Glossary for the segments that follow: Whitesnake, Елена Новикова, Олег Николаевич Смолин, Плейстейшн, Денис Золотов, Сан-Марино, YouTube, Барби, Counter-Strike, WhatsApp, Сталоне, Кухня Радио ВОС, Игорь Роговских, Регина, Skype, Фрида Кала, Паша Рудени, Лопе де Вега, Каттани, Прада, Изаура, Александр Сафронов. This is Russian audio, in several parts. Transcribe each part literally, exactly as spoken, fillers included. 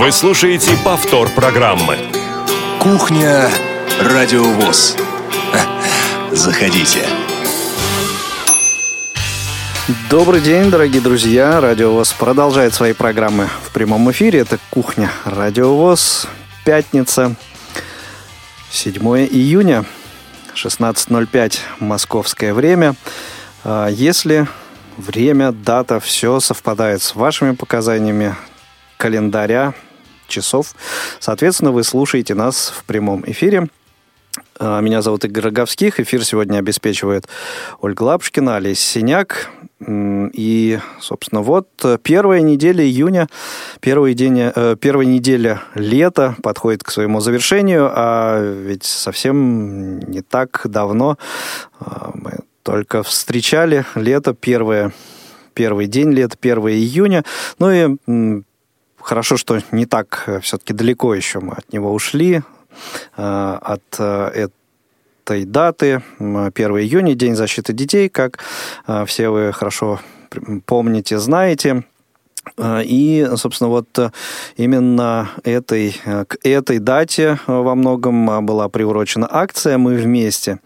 Вы слушаете повтор программы. Кухня Радио ВОС. Заходите. Добрый день, дорогие друзья. Радио ВОС продолжает свои программы в прямом эфире. Это Кухня Радио ВОС. Пятница, седьмое июня, шестнадцать ноль пять московское время. Если время, дата, все совпадает с вашими показаниями календаря, часов, соответственно, вы слушаете нас в прямом эфире. Меня зовут Игорь Роговских. Эфир сегодня обеспечивает Ольга Лапшкина, Алис Синяк. И, собственно, вот первая неделя июня, первая, день, первая неделя лета подходит к своему завершению, а ведь совсем не так давно мы только встречали лето, первое, первый день лета, первое июня. Ну и хорошо, что не так все-таки далеко еще мы от него ушли, от этой даты, первое июня, День защиты детей, как все вы хорошо помните, знаете. И, собственно, вот именно этой, к этой дате во многом была приурочена акция «Мы вместе»,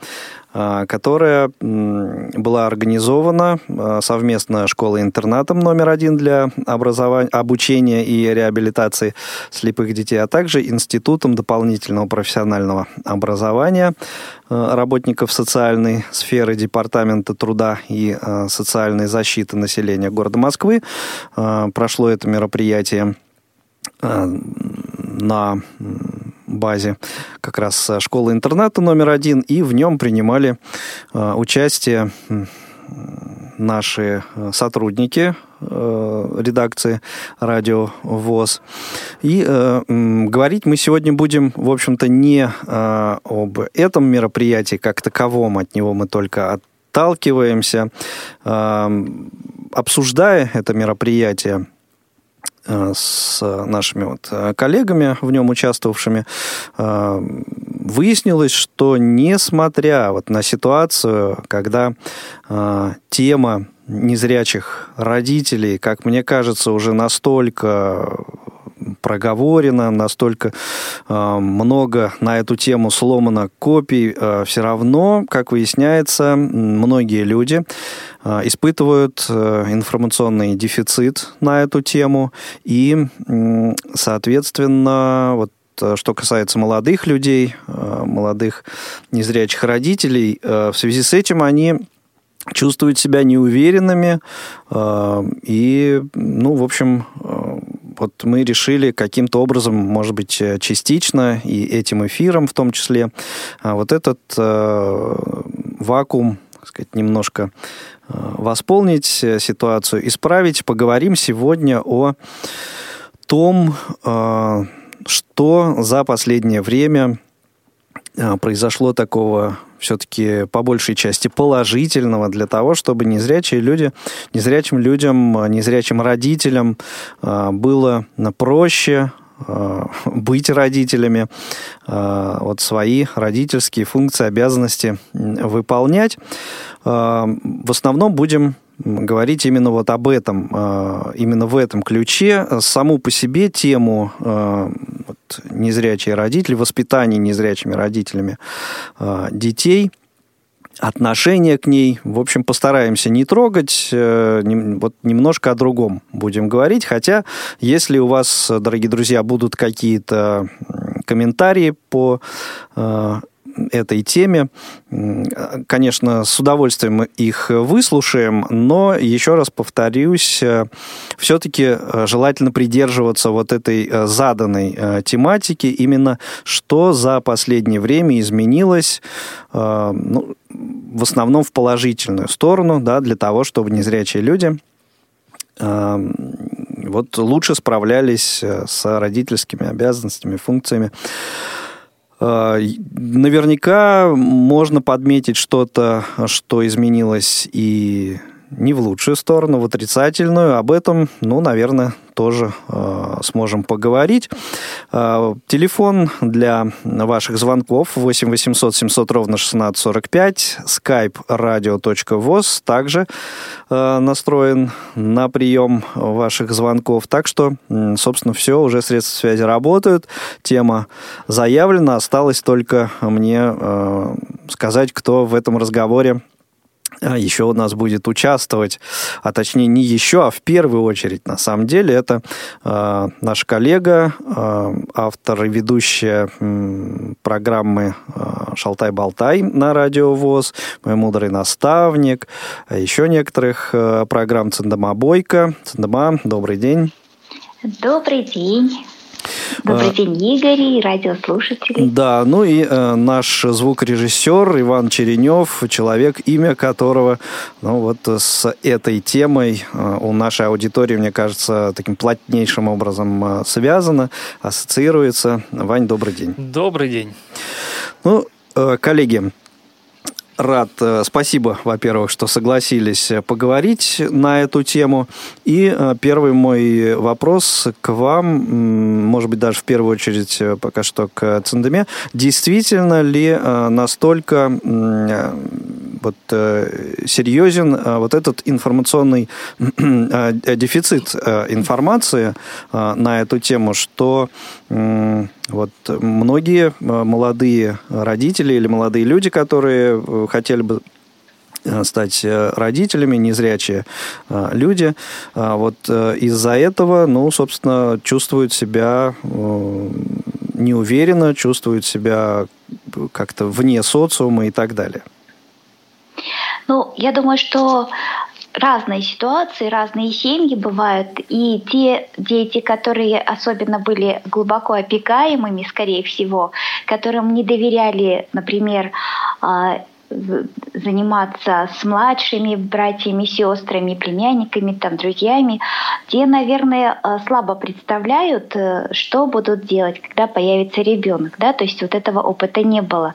которая была организована совместно школой-интернатом номер один для образования, обучения и реабилитации слепых детей, а также Институтом дополнительного профессионального образования работников социальной сферы Департамента труда и социальной защиты населения города Москвы. Прошло это мероприятие на базе как раз школы-интерната номер один, и в нем принимали э, участие наши сотрудники э, редакции Радио ВОС. И э, э, говорить мы сегодня будем, в общем-то, не э, об этом мероприятии как таковом, от него мы только отталкиваемся. Э, обсуждая это мероприятие с нашими вот коллегами, в нем участвовавшими, выяснилось, что несмотря вот на ситуацию, когда тема незрячих родителей, как мне кажется, уже настолько проговорено, настолько э, много на эту тему сломано копий, э, все равно, как выясняется, многие люди э, испытывают э, информационный дефицит на эту тему, и, э, соответственно, вот что касается молодых людей, э, молодых незрячих родителей, э, в связи с этим они чувствуют себя неуверенными, э, и, ну, в общем... Э, Вот мы решили каким-то образом, может быть, частично, и этим эфиром в том числе, вот этот э, вакуум, так сказать, немножко э, восполнить, ситуацию исправить. Поговорим сегодня о том, э, что за последнее время произошло такого все-таки по большей части положительного для того, чтобы незрячие люди, незрячим людям, незрячим родителям было проще быть родителями, вот свои родительские функции, обязанности выполнять. В основном будем говорить именно вот об этом, именно в этом ключе. Саму по себе тему вот, незрячие родители, воспитание незрячими родителями детей, отношение к ней, в общем, постараемся не трогать, вот немножко о другом будем говорить. Хотя, если у вас, дорогие друзья, будут какие-то комментарии по этой теме, конечно, с удовольствием их выслушаем, но, еще раз повторюсь, все-таки желательно придерживаться вот этой заданной тематики, именно что за последнее время изменилось, ну, в основном в положительную сторону, да, для того, чтобы незрячие люди вот, лучше справлялись с родительскими обязанностями, функциями. Наверняка можно подметить что-то, что изменилось и не в лучшую сторону, в отрицательную. Об этом, ну, наверное, тоже э, сможем поговорить. Э, телефон для ваших звонков восемь восемьсот семьсот ровно шестнадцать сорок пять. Skype радио точка вос также э, настроен на прием ваших звонков. Так что, э, собственно, все, уже средства связи работают. Тема заявлена. Осталось только мне э, сказать, кто в этом разговоре еще у нас будет участвовать, а точнее не еще, а в первую очередь, на самом деле, это э, наш коллега, э, автор и ведущая э, программы э, «Шалтай-болтай» на Радио ВОС, «Мой мудрый наставник», еще некоторых э, программ «Цендома Бойко». Цендома, добрый день. Добрый день. Добрый день, Игорь, и радиослушатели. Да, ну и э, наш звукорежиссер Иван Черенев, человек, имя которого, ну вот с этой темой э, у нашей аудитории, мне кажется, таким плотнейшим образом э, связано, ассоциируется. Вань, добрый день. Добрый день. Ну, э, коллеги, рад, спасибо, во-первых, что согласились поговорить на эту тему. И первый мой вопрос к вам, может быть, даже в первую очередь пока что к Цендоме. Действительно ли настолько вот серьезен вот этот информационный дефицит информации на эту тему, что вот многие молодые родители или молодые люди, которые хотели бы стать родителями, незрячие люди, вот из-за этого, ну, собственно, чувствуют себя неуверенно, чувствуют себя как-то вне социума и так далее. Ну, я думаю, что разные ситуации, разные семьи бывают. И те дети, которые особенно были глубоко опекаемыми, скорее всего, которым не доверяли, например, заниматься с младшими братьями, сестрами, племянниками, там, друзьями, те, наверное, слабо представляют, что будут делать, когда появится ребенок, да, то есть вот этого опыта не было.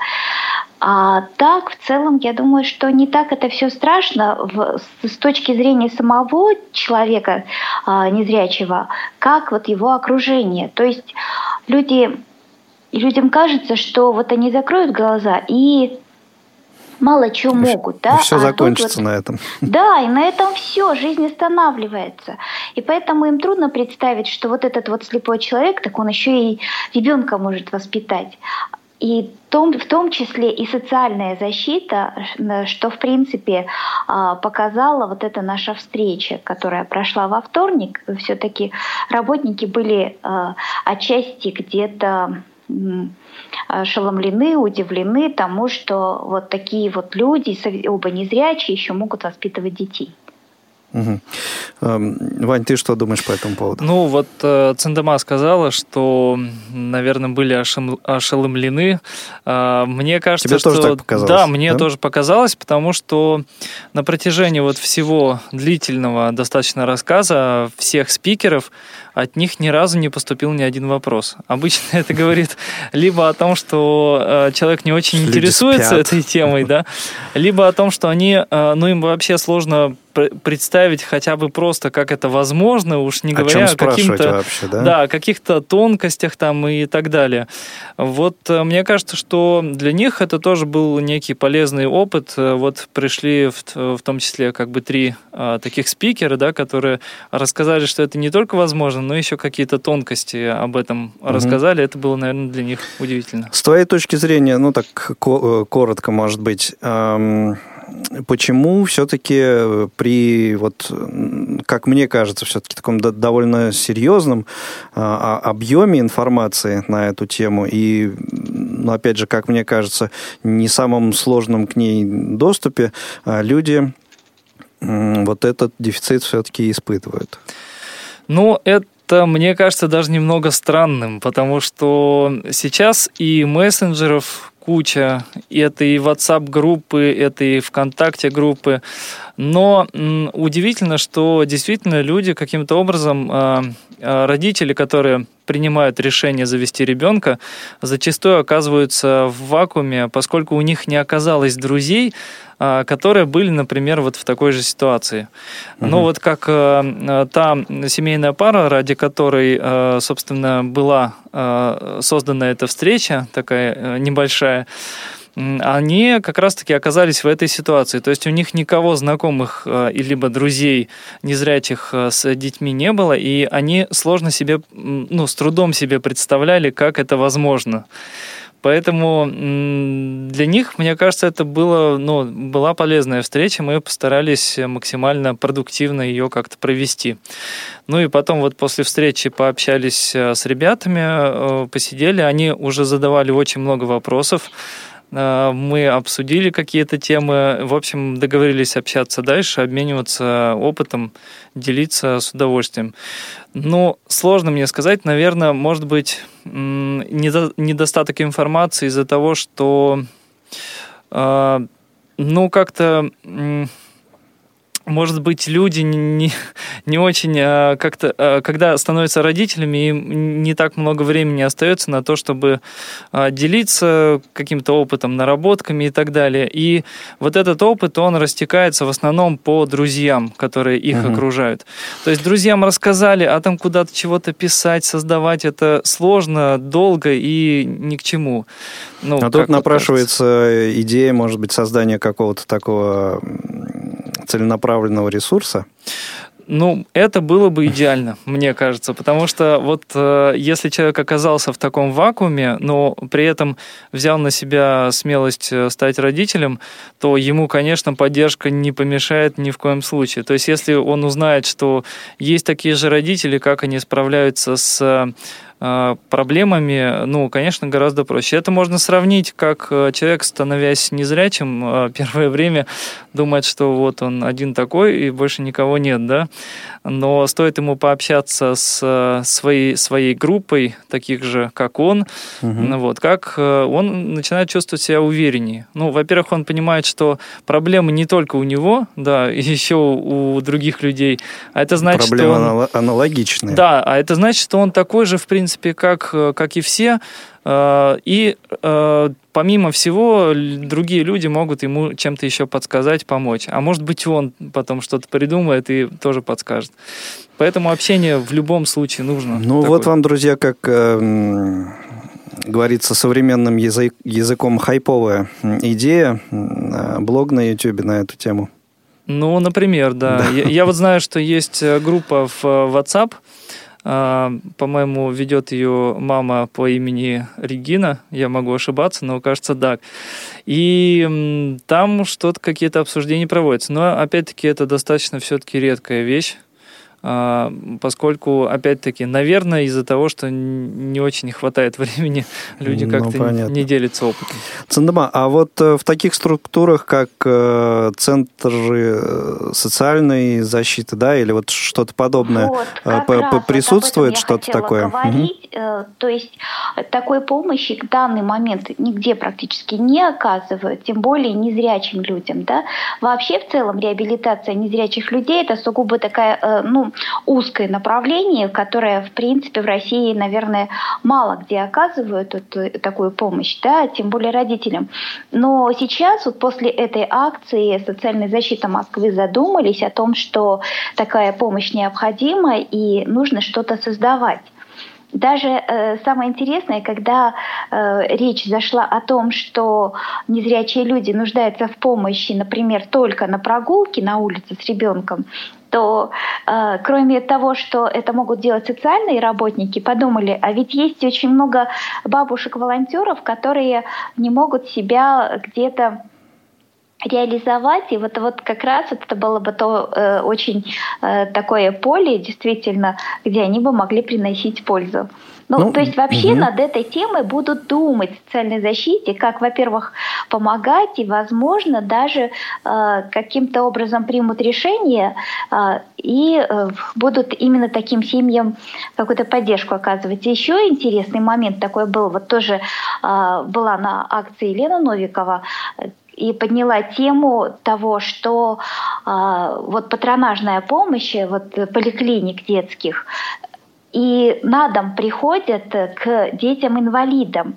А так, в целом, я думаю, что не так это все страшно в, с точки зрения самого человека а, незрячего, как вот его окружение. То есть люди, людям кажется, что вот они закроют глаза и мало чего могут, да? Все а закончится вот... на этом. Да, и на этом все, жизнь останавливается. И поэтому им трудно представить, что вот этот вот слепой человек, так он еще и ребенка может воспитать. И в том числе и социальная защита, что, в принципе, показала вот эта наша встреча, которая прошла во вторник. Все-таки работники были отчасти где-то ошеломлены, удивлены тому, что вот такие вот люди, оба незрячие, еще могут воспитывать детей. Угу. Вань, ты что думаешь по этому поводу? Ну, вот Цендома сказала, что, наверное, были ошем... ошеломлены. Мне кажется, тебе что... тоже так показалось? Да, мне да? тоже показалось, потому что на протяжении вот всего длительного достаточно рассказа всех спикеров от них ни разу не поступил ни один вопрос. Обычно это говорит либо о том, что человек не очень люди интересуется спят. Этой темой, да, либо о том, что они, ну, им вообще сложно представить хотя бы просто, как это возможно, уж не говоря о, о каким-то, вообще, да? Да, каких-то тонкостях там и так далее. Вот мне кажется, что для них это тоже был некий полезный опыт. Вот пришли в, в том числе как бы три а, таких спикера, да, которые рассказали, что это не только возможно, но еще какие-то тонкости об этом угу. рассказали. Это было, наверное, для них удивительно. С твоей точки зрения, ну так ко- коротко, может быть, эм... почему все-таки при, вот, как мне кажется, все-таки таком довольно серьезном объеме информации на эту тему и, ну, опять же, как мне кажется, не самом сложном к ней доступе, люди вот этот дефицит все-таки испытывают? Ну, это... Это, мне кажется, даже немного странным, потому что сейчас и мессенджеров куча, и это и WhatsApp-группы, это и ВКонтакте-группы, но м, удивительно, что действительно люди каким-то образом, э, родители, которые принимают решение завести ребенка, зачастую оказываются в вакууме, поскольку у них не оказалось друзей, которые были, например, вот в такой же ситуации. Угу. Ну вот как э, та семейная пара, ради которой, э, собственно, была э, создана эта встреча, такая э, небольшая, они как раз-таки оказались в этой ситуации. То есть у них никого знакомых э, либо друзей незрячих э, с детьми не было, и они сложно себе, ну, с трудом себе представляли, как это возможно. Поэтому для них, мне кажется, это было, ну, была полезная встреча, мы постарались максимально продуктивно ее как-то провести. Ну и потом вот после встречи пообщались с ребятами, посидели, они уже задавали очень много вопросов, мы обсудили какие-то темы, в общем, договорились общаться дальше, обмениваться опытом, делиться с удовольствием. Ну, сложно мне сказать, наверное, может быть, недостаток информации из-за того, что, ну, как-то... Может быть, люди не, не очень как-то, когда становятся родителями, им не так много времени остается на то, чтобы делиться каким-то опытом, наработками и так далее. И вот этот опыт, он растекается в основном по друзьям, которые их угу. окружают. То есть друзьям рассказали, а там куда-то чего-то писать, создавать, это сложно, долго и ни к чему. Ну, а тут напрашивается кажется. идея, может быть, создания какого-то такого... целенаправленного ресурса? Ну, это было бы идеально, мне кажется, потому что вот э, если человек оказался в таком вакууме, но при этом взял на себя смелость стать родителем, то ему, конечно, поддержка не помешает ни в коем случае. То есть если он узнает, что есть такие же родители, как они справляются с э, проблемами, ну, конечно, гораздо проще. Это можно сравнить, как человек, становясь незрячим, э, первое время думает, что вот он один такой и больше никого нет, да? Но стоит ему пообщаться с своей, своей группой, таких же, как он, угу. вот, как он начинает чувствовать себя увереннее. Ну, во-первых, он понимает, что проблемы не только у него, да, и еще у других людей. А это значит, проблемы что он... аналогичные. Да, а это значит, что он такой же, в принципе, как, как и все. И помимо всего, другие люди могут ему чем-то еще подсказать, помочь. А может быть, он потом что-то придумает и тоже подскажет. Поэтому общение в любом случае нужно. Ну, такое. Вот вам, друзья, как э, говорится современным язык, языком, хайповая идея. Блог на YouTube на эту тему. Ну, например, да. да. Я, я вот знаю, что есть группа в WhatsApp, по-моему, ведет ее мама по имени Регина, я могу ошибаться, но кажется, да. И там что-то, какие-то обсуждения проводятся. Но, опять-таки, это достаточно все-таки редкая вещь, поскольку, опять-таки, наверное, из-за того, что не очень хватает времени, люди ну, как-то понятно. не делятся опытом. Цендома, а вот в таких структурах, как центры социальной защиты, да, или вот что-то подобное, вот, присутствует что-то такое? Говорить, угу. То есть такой помощи в данный момент нигде практически не оказывают, тем более незрячим людям, да. Вообще, в целом, реабилитация незрячих людей – это сугубо такая, ну, узкое направление, которое, в принципе, в России, наверное, мало где оказывают вот такую помощь, да, тем более родителям. Но сейчас, вот после этой акции «Социальная защита Москвы» задумались о том, что такая помощь необходима и нужно что-то создавать. Даже э, самое интересное, когда э, речь зашла о том, что незрячие люди нуждаются в помощи, например, только на прогулке на улице с ребенком, то э, кроме того, что это могут делать социальные работники, подумали, а ведь есть очень много бабушек-волонтеров, которые не могут себя где-то реализовать, и вот, вот как раз вот это было бы то э, очень э, такое поле, действительно, где они бы могли приносить пользу. Ну, ну, то есть вообще угу. над этой темой будут думать в социальной защите, как, во-первых, помогать, и, возможно, даже э, каким-то образом примут решение э, и э, будут именно таким семьям какую-то поддержку оказывать. Еще интересный момент такой был, вот тоже э, была на акции Елена Новикова, и подняла тему того, что э, вот патронажная помощь вот, поликлиник детских, и на дом приходят к детям-инвалидам.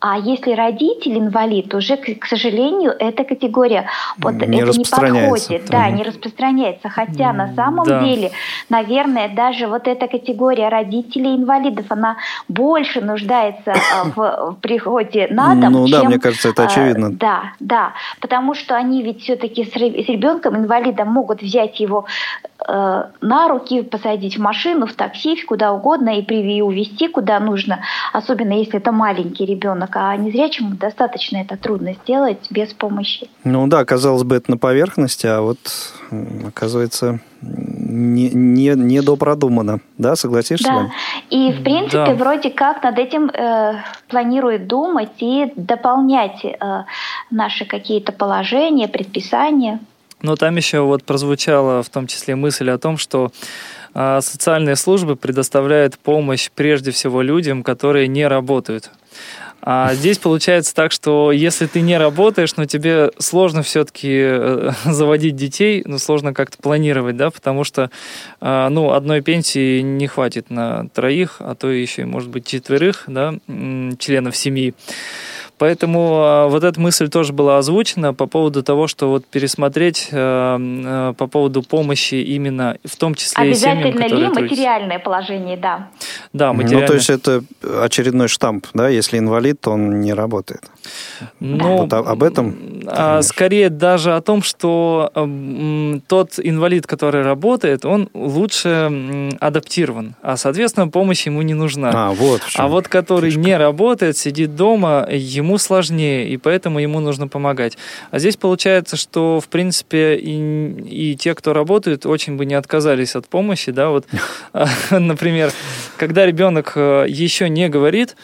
А если родитель инвалид, уже, к сожалению, эта категория под не это не подходит, да, не распространяется. Хотя mm, на самом да. деле, наверное, даже вот эта категория родителей инвалидов, она больше нуждается в приходе на дом. Ну да, мне кажется, это очевидно. Да, да, потому что они ведь все-таки с ребенком инвалидом могут взять его на руки, посадить в машину, в такси, куда угодно и привезти, увезти куда нужно, особенно если это маленький ребенок, а незрячему достаточно это трудно сделать без помощи. Ну да, казалось бы, это на поверхности, а вот оказывается не, не, не допродумано. Да, согласишься? Да, и в принципе да. вроде как над этим э, планируют думать и дополнять э, наши какие-то положения, предписания. Но там еще вот прозвучала в том числе мысль о том, что э, социальные службы предоставляют помощь прежде всего людям, которые не работают. А здесь получается так, что если ты не работаешь, но ну, тебе сложно все-таки э, заводить детей, ну, сложно как-то планировать, да, потому что э, ну, одной пенсии не хватит на троих, а то еще, может быть, четверых, да, членов семьи. Поэтому э, вот эта мысль тоже была озвучена по поводу того, что вот пересмотреть э, э, по поводу помощи именно, в том числе и семьям, которые... Обязательно ли материальное положение, да? Да, материальное. Ну, то есть это очередной штамп, да, если инвалид, то он не работает. Ну, вот об этом? А, скорее даже о том, что э, тот инвалид, который работает, он лучше адаптирован, а, соответственно, помощь ему не нужна. А вот, а вот который фишка. Не работает, сидит дома, ему Ему сложнее, и поэтому ему нужно помогать. А здесь получается, что, в принципе, и, и те, кто работают, очень бы не отказались от помощи. Да? Вот, например, когда ребенок еще не говорит,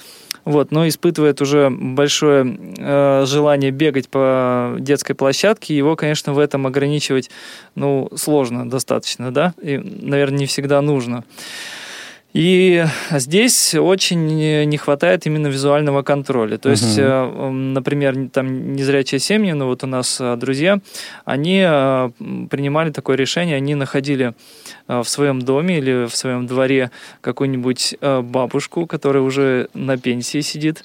вот, но испытывает уже большое э, желание бегать по детской площадке, его, конечно, в этом ограничивать ну, сложно достаточно, да, и, наверное, не всегда нужно. И здесь очень не хватает именно визуального контроля. То есть, uh-huh. например, там незрячие семьи, ну вот у нас друзья, они принимали такое решение, они находили в своем доме или в своем дворе какую-нибудь бабушку, которая уже на пенсии сидит,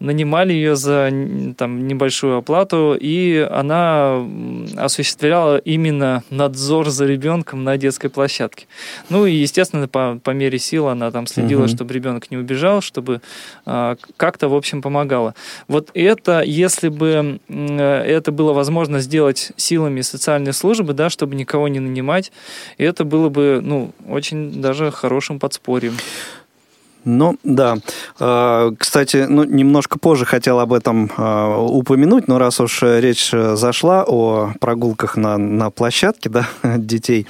нанимали ее за там, небольшую оплату, и она осуществляла именно надзор за ребенком на детской площадке. Ну и, естественно, по, по мере сил она там следила, угу. чтобы ребенок не убежал, чтобы э, как-то, в общем, помогала. Вот это, если бы э, это было возможно сделать силами социальной службы, да, чтобы никого не нанимать, это было бы, ну, очень даже хорошим подспорьем. Ну, да. Кстати, ну, немножко позже хотел об этом упомянуть, но раз уж речь зашла о прогулках на, на площадке, да, детей,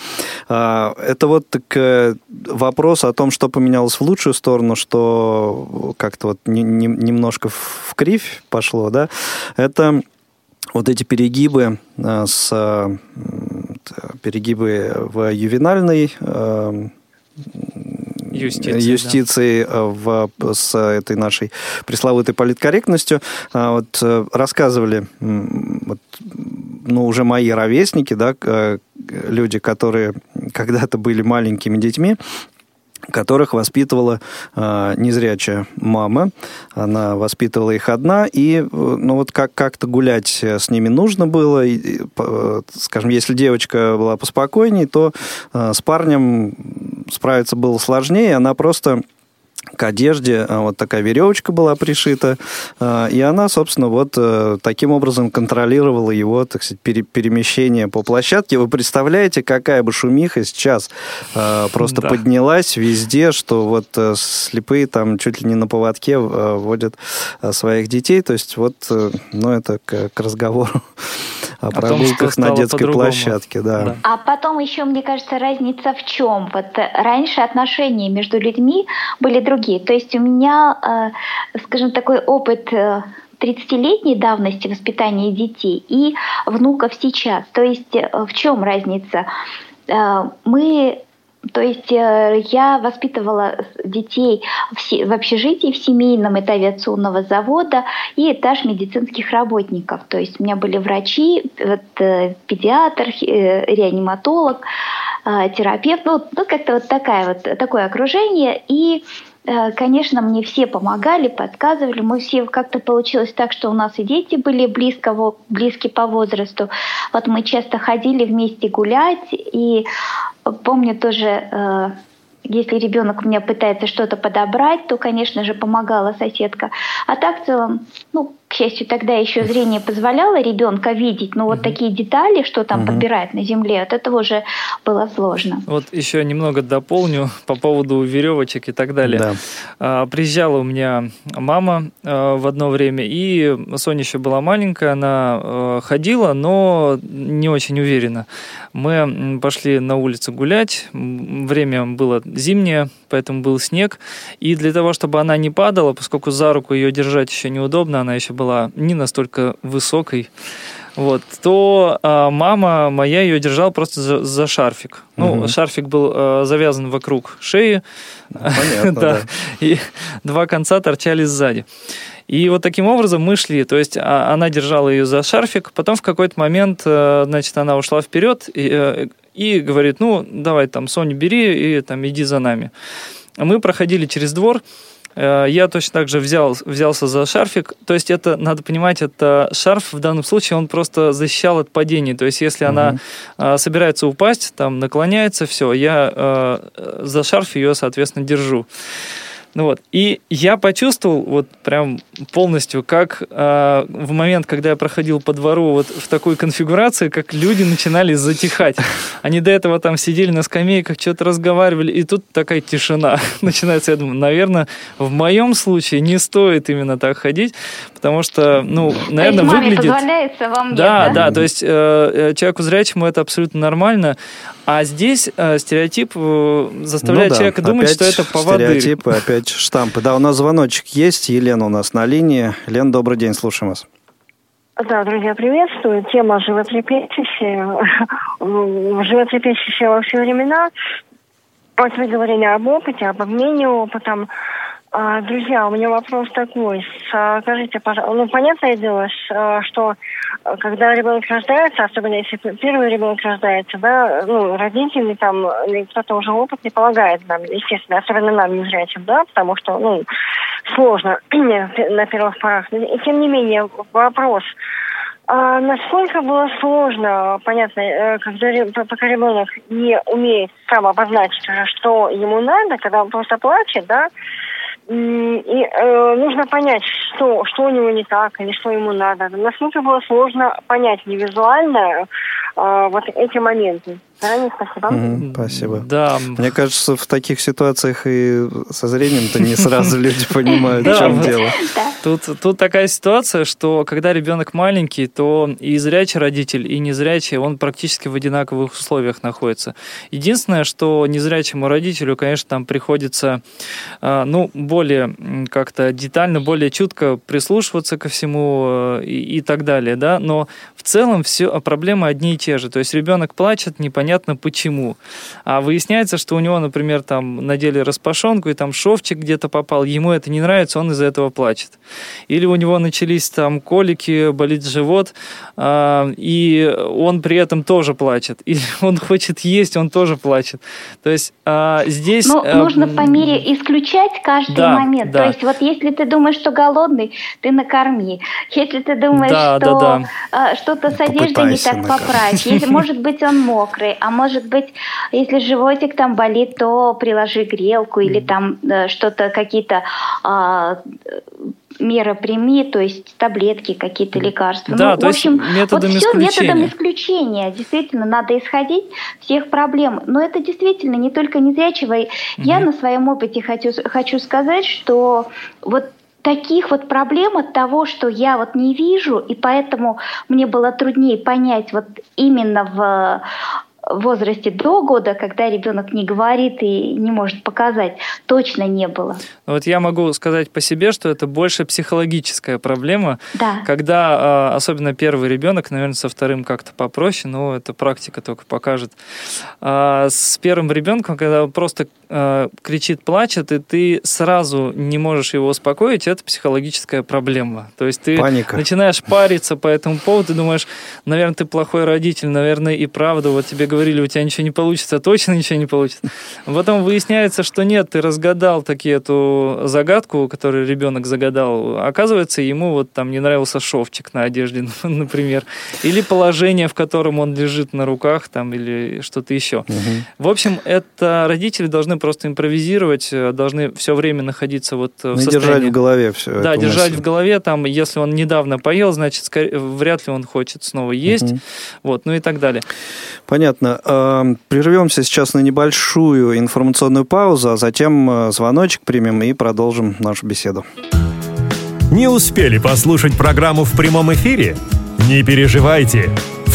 это вот так вопрос о том, что поменялось в лучшую сторону, что как-то вот не, не, немножко в кривь пошло, да, это вот эти перегибы с... перегибы в ювенальной... юстиции, юстиции да. в, с этой нашей пресловутой политкорректностью. Вот, рассказывали вот, ну, уже мои ровесники, да, люди, которые когда-то были маленькими детьми, которых воспитывала э, незрячая мама. Она воспитывала их одна, и ну, вот как- как-то гулять с ними нужно было. И, и, по, скажем, если девочка была поспокойней, то э, с парнем справиться было сложнее. Она просто к одежде вот такая веревочка была пришита, э, и она, собственно, вот э, таким образом контролировала его, так сказать, пере- перемещение по площадке. Вы представляете, какая бы шумиха сейчас э, просто да. поднялась везде, что вот э, слепые там чуть ли не на поводке э, водят э, своих детей. То есть вот, э, ну, это к, к разговору о прогулках на детской по-другому. Площадке. Да. Да. А потом еще, мне кажется, разница в чем? Вот раньше отношения между людьми были другие. То есть у меня, э, скажем, такой опыт... Э... тридцатилетней давности воспитания детей и внуков сейчас. То есть в чем разница? Мы, то есть я воспитывала детей в общежитии, в семейном, это авиационного завода и этаж медицинских работников. То есть у меня были врачи, педиатр, реаниматолог. терапевт. Ну, ну как-то вот, такая, вот такое окружение. И, конечно, мне все помогали, подсказывали. Мы все как-то получилось так, что у нас и дети были близко, близки по возрасту. Вот мы часто ходили вместе гулять. И помню тоже... Если ребенок у меня пытается что-то подобрать, то, конечно же, помогала соседка. А так в целом, ну, к счастью, тогда еще зрение позволяло ребенка видеть, но вот такие детали, что там подбирать на земле, от этого уже было сложно. Вот еще немного дополню по поводу веревочек и так далее. Да. Приезжала у меня мама в одно время, и Соня еще была маленькая, она ходила, но не очень уверенно. Мы пошли на улицу гулять, время было зимнее, поэтому был снег, и для того, чтобы она не падала, поскольку за руку ее держать еще неудобно, она еще была не настолько высокой, вот, то э, мама моя ее держала просто за, за шарфик. Ну, угу. Шарфик был э, завязан вокруг шеи, понятно, да, да. И два конца торчали сзади. И вот таким образом мы шли, то есть а, она держала ее за шарфик, потом в какой-то момент, э, значит, она ушла вперед и, э, и говорит, ну, давай там, Соню, бери и там иди за нами. Мы проходили через двор, я точно так же взял, взялся за шарфик. То есть это, надо понимать, это шарф в данном случае, он просто защищал от падений. То есть если mm-hmm. она э, собирается упасть, там наклоняется, все, я э, за шарф ее, соответственно, держу. Ну вот. И я почувствовал вот прям полностью, как э, в момент, когда я проходил по двору вот в такой конфигурации, как люди начинали затихать. Они до этого там сидели на скамейках, что-то разговаривали, и тут такая тишина начинается. Я думаю, наверное, в моем случае не стоит именно так ходить, потому что, ну, наверное, то есть, выглядит... Маме позволяется, вам да, нет, да? Да, то есть э, человеку зрячему это абсолютно нормально, а здесь э, стереотип э, заставляет ну да, человека думать, что это поводырь. Стереотипы, опять штампы. Да, у нас звоночек есть. Елена у нас на линии. Лен, добрый день, слушаем вас. Да, друзья, приветствую. Тема животрепещущая. Животрепещущая во все времена. Вот вы говорили об опыте, об обмене опытом. Друзья, у меня вопрос такой. Скажите, пожалуйста, ну, понятное дело, что когда ребенок рождается, особенно если первый ребенок рождается, да, ну, родители там, кто-то уже опытный полагает нам, естественно, особенно нам, незрячим, да, потому что, ну, сложно на первых порах. И тем не менее, вопрос... А насколько было сложно, понятно, когда, пока ребенок не умеет сам обозначить, что ему надо, когда он просто плачет, да, и э, нужно понять, что, что у него не так или что ему надо. Насколько было сложно понять невизуально э, вот эти моменты. Заранее спасибо. Mm-hmm, спасибо. Да. Мне кажется, в таких ситуациях и со зрением-то не сразу люди понимают, в чем дело. Тут, тут такая ситуация, что когда ребенок маленький, то и зрячий родитель, и незрячий, он практически в одинаковых условиях находится. Единственное, что незрячему родителю, конечно, там приходится, ну, более как-то детально, более чутко прислушиваться ко всему и, и так далее, да. Но в целом все проблемы одни и те же. То есть ребенок плачет, непонятно почему. А выясняется, что у него, например, там надели распашонку и там шовчик где-то попал, ему это не нравится, он из-за этого плачет. Или у него начались там колики, болит живот, э, и он при этом тоже плачет. Или он хочет есть, он тоже плачет. То есть э, здесь... Ну, э, нужно по мере исключать каждый да, момент. Да. То есть вот если ты думаешь, что голодный, ты накорми. Если ты думаешь, да, что да, да. Э, что-то с одеждой не так поправь. Если, может быть, он мокрый, а может быть, если животик там болит, то приложи грелку или там э, что-то, какие-то... Э, меры прими, то есть таблетки, какие-то лекарства. Да, ну, то в общем, есть методом вот все исключения. методом исключения. Действительно, надо исходить всех проблем. Но это действительно не только незрячего. Угу. Я на своем опыте хочу, хочу сказать, что вот таких вот проблем от того, что я вот не вижу, и поэтому мне было труднее понять вот именно в... в возрасте до года, когда ребенок не говорит и не может показать, точно не было. Вот я могу сказать по себе, что это больше психологическая проблема, да. Когда, особенно первый ребенок, наверное, со вторым как-то попроще, но это практика только покажет. С первым ребенком, когда просто э, кричит, плачет, и ты сразу не можешь его успокоить, это психологическая проблема. То есть ты Паника. начинаешь париться по этому поводу, ты думаешь, наверное, ты плохой родитель, наверное, и правда, вот тебе говорили, у тебя ничего не получится, а точно ничего не получится. Потом выясняется, что нет, ты разгадал таки эту загадку, которую ребенок загадал. Оказывается, ему вот там не нравился шовчик на одежде, например, или положение, в котором он лежит на руках, там, или что-то еще. Угу. В общем, это родители должны просто импровизировать, должны все время находиться вот в состоянии... держать в голове все. Да, держать мысль. в голове, там, если он недавно поел, значит, скорее, вряд ли он хочет снова есть, угу. вот, ну и так далее. Понятно. Прервемся сейчас на небольшую информационную паузу, а затем звоночек примем и продолжим нашу беседу. Не успели послушать программу в прямом эфире? Не переживайте. В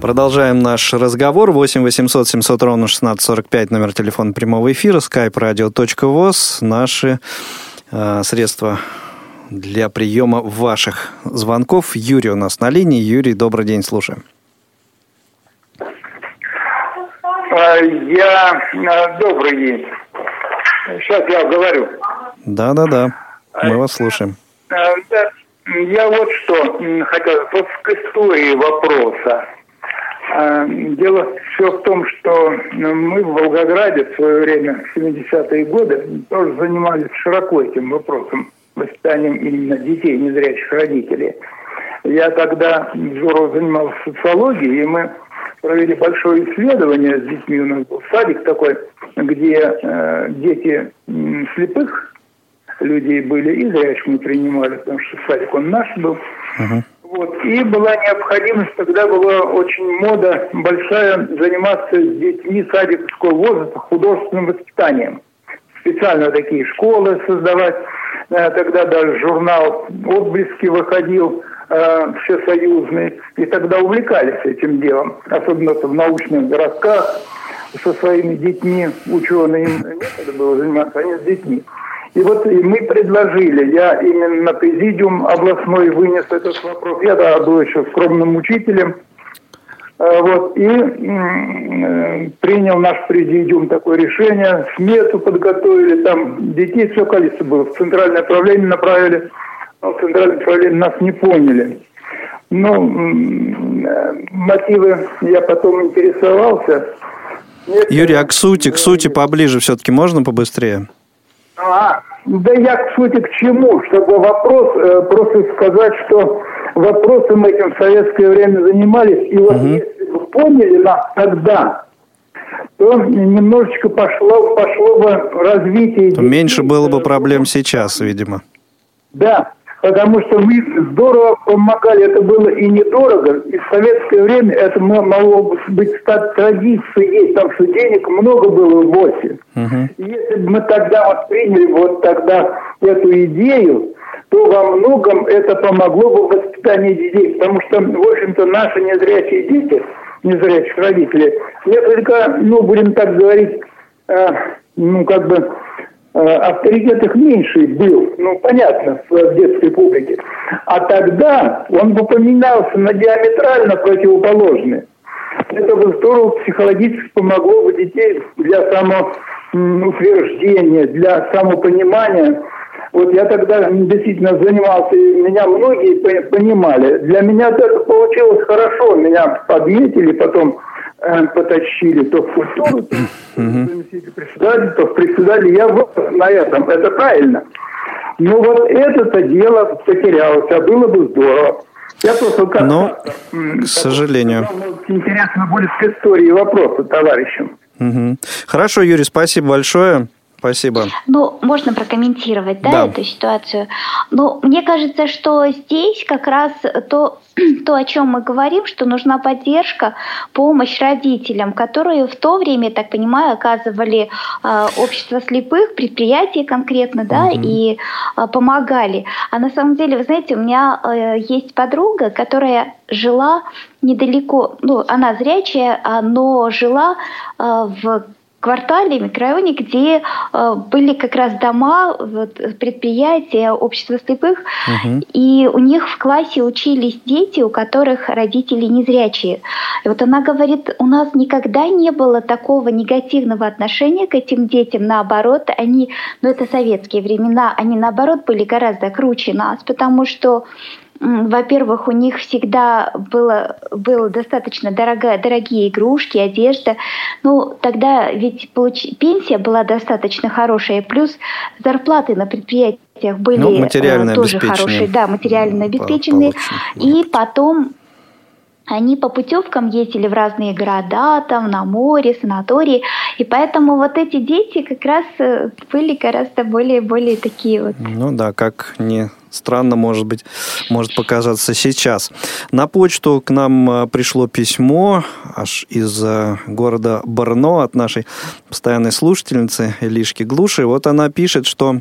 Продолжаем наш разговор. восемь восемьсот семьсот ровно шестнадцать сорок пять, номер телефона прямого эфира, skype radio точка voz, наши э, средства для приема ваших звонков. Юрий у нас на линии. Юрий, добрый день, слушаем. Я... Добрый день. Сейчас я говорю. Да-да-да, мы вас слушаем. Я вот что хотел, вот к истории вопроса. Дело все в том, что мы в Волгограде в свое время, в семидесятые годы, тоже занимались широко этим вопросом, воспитанием именно детей, незрячих родителей. Я тогда здорово занимался социологией, и мы провели большое исследование с детьми. У нас был садик такой, где э, дети э, слепых людей были и зрячих не принимали, потому что садик он наш был. Uh-huh. Вот. И была необходимость, тогда была очень мода большая заниматься с детьми садиковского возраста художественным воспитанием. Специально такие школы создавать. Тогда даже журнал «Отблески» выходил э, всесоюзный. И тогда увлекались этим делом, особенно в научных городках со своими детьми. Ученые, им некогда было заниматься, они с детьми. И вот и мы предложили, я именно на президиум областной вынес этот вопрос, я да, был еще скромным учителем, вот, и э, принял наш президиум такое решение, смету подготовили, там детей все количество было, в центральное управление направили, но в центральное управление нас не поняли. Но э, мотивы я потом интересовался. Нет, Юрий, а к сути, к сути поближе все-таки можно побыстрее? А, да я, к сути, к чему? Чтобы вопрос, э, просто сказать, что вопросом этим в советское время занимались, и вот угу. если бы поняли нас тогда, то немножечко пошло, пошло бы развитие... Меньше было бы проблем сейчас, видимо. Да, потому что мы здорово помогали, это было и недорого, и в советское время это могло быть стать традицией, потому что денег много было в ВОСе. Uh-huh. Если бы мы тогда вот приняли вот тогда эту идею, то во многом это помогло бы в воспитании детей, потому что, в общем-то, наши незрячие дети, незрячих родителей, несколько, ну, будем так говорить, э, ну, как бы... авторитет их меньше был, ну, понятно, в детской публике. А тогда он бы поменялся на диаметрально противоположный. Это бы здорово психологически помогло бы детей для самоутверждения, для самопонимания. Вот я тогда действительно занимался, и меня многие понимали. Для меня это получилось хорошо, меня подметили потом, потащили то в культуру, то в председатель, то в председатель. Я был на этом. Это правильно. Но вот это-то дело потерялось, а было бы здорово. Я просто как-то... Но, к сожалению... Интересно будет к истории вопроса товарищам. Угу. Хорошо, Юрий, спасибо большое. Спасибо. Ну, можно прокомментировать, да, да, эту ситуацию? Ну, мне кажется, что здесь как раз то, то, о чем мы говорим, что нужна поддержка, помощь родителям, которые в то время, я так понимаю, оказывали э, общество слепых, предприятия конкретно, да, угу. и э, помогали. А на самом деле, вы знаете, у меня э, есть подруга, которая жила недалеко, ну, она зрячая, но жила э, в квартале, микрорайоне, где э, были как раз дома, вот, предприятия, общество слепых, угу. и у них в классе учились дети, у которых родители незрячие. И вот она говорит, у нас никогда не было такого негативного отношения к этим детям, наоборот, они, ну это советские времена, они наоборот были гораздо круче нас, потому что во-первых, у них всегда было, было достаточно дорого, дорогие игрушки, одежда. Ну, тогда ведь получ... пенсия была достаточно хорошая, плюс зарплаты на предприятиях были ну, э, тоже хорошие, да, материально обеспеченные. И потом они по путевкам ездили в разные города, там, на море, санатории. И поэтому вот эти дети как раз были гораздо более-более такие вот. Ну да, как не странно, может быть, может показаться сейчас. На почту к нам пришло письмо аж из города Барно от нашей постоянной слушательницы Лишки Глуши. Вот она пишет, что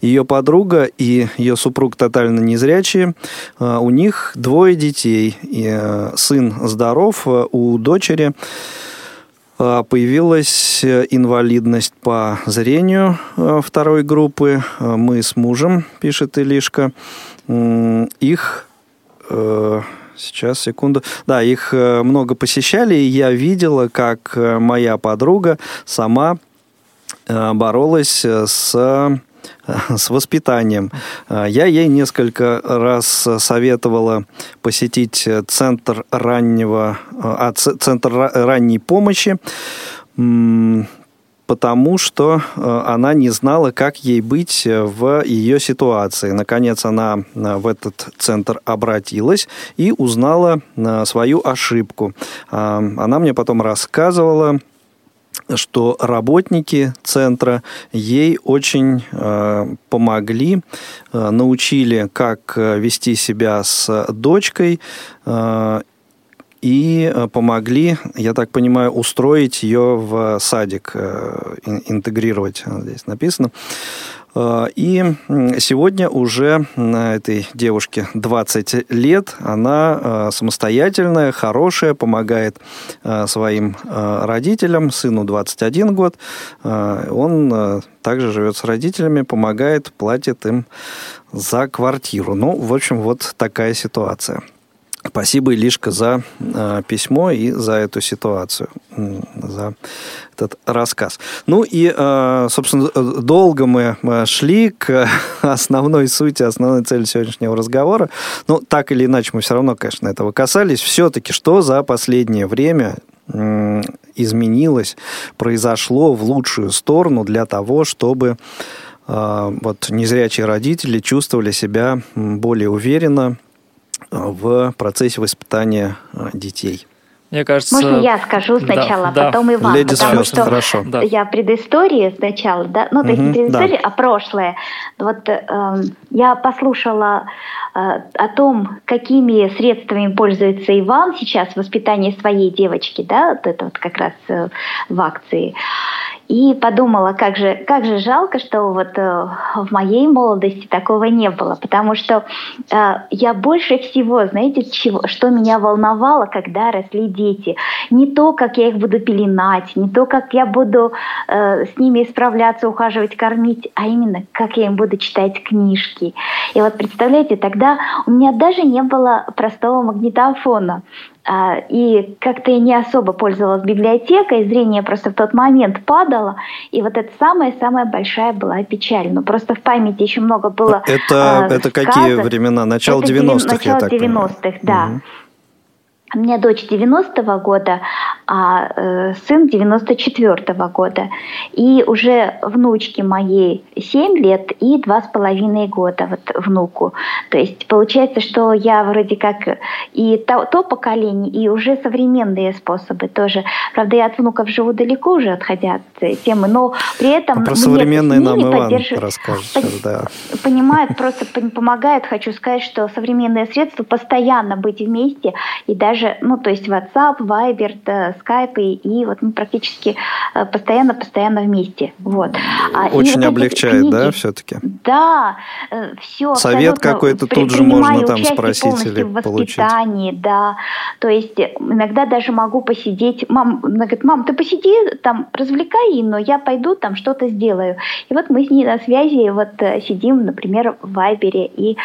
ее подруга и ее супруг тотально незрячие. У них двое детей. И сын здоров, у дочери появилась инвалидность по зрению второй группы. Мы с мужем, пишет Илишка, их... Сейчас, секунду. Да, их много посещали, и я видела, как моя подруга сама боролась с... с воспитанием. Я ей несколько раз советовала посетить центр раннего, а, центр ранней помощи, потому что она не знала, как ей быть в ее ситуации. Наконец, она в этот центр обратилась и узнала свою ошибку. Она мне потом рассказывала, что работники центра ей очень э, помогли, э, научили, как вести себя с дочкой, э, и помогли, я так понимаю, устроить ее в садик, э, интегрировать, здесь написано. И сегодня уже этой девушке двадцать лет, она самостоятельная, хорошая, помогает своим родителям, сыну двадцать один год, он также живет с родителями, помогает, платит им за квартиру. Ну, в общем, вот такая ситуация. Спасибо, Илишка, за э, письмо и за эту ситуацию, за этот рассказ. Ну и, э, собственно, долго мы шли к основной сути, основной цели сегодняшнего разговора. Ну, так или иначе, мы все равно, конечно, этого касались. Все-таки, что за последнее время э, изменилось, произошло в лучшую сторону для того, чтобы э, вот, незрячие родители чувствовали себя более уверенно в процессе воспитания детей. Мне кажется, можно я скажу сначала, да, а потом да. Иван, Ladies потому first, что хорошо. Я предысторию сначала, да, ну то есть mm-hmm, не предысторию, да. а прошлое. Вот э, я послушала э, о том, какими средствами пользуется Иван сейчас в воспитании своей девочки, да, вот это вот как раз э, в акции. И подумала, как же, как же жалко, что вот э, в моей молодости такого не было, потому что э, я больше всего, знаете, чего, что меня волновало, когда росли дети. Не то, как я их буду пеленать, не то, как я буду э, с ними справляться, ухаживать, кормить, а именно, как я им буду читать книжки. И вот представляете, тогда у меня даже не было простого магнитофона. И как-то я не особо пользовалась библиотекой, зрение просто в тот момент падало, и вот это самая-самая большая была печаль. Ну, просто в памяти еще много было это, э, это какие времена? Начало это девяностых, я так понимаю. Начало девяностых, да. Угу. У меня дочь девяностого года, а э, сын девяносто четвёртого года. И уже внучке моей семь лет и два с половиной года вот внуку. То есть получается, что я вроде как и то, то поколение, и уже современные способы тоже. Правда, я от внуков живу далеко уже, отходя от темы, но при этом... А про современные нам Иван расскажет сейчас, да. Понимают, просто помогает. Хочу сказать, что современные средства постоянно быть вместе, и даже, ну, то есть WhatsApp, Viber, Skype, и, и вот мы практически постоянно-постоянно вместе. Вот. Очень вот облегчает, книги, да, все-таки? Да, все. Совет какой-то тут же можно там спросить или в воспитании, получить. Да, то есть иногда даже могу посидеть. Мам, она говорит, мам, ты посиди, там, развлекай ее, но я пойду там что-то сделаю. И вот мы с ней на связи вот сидим, например, в Вайбере и э,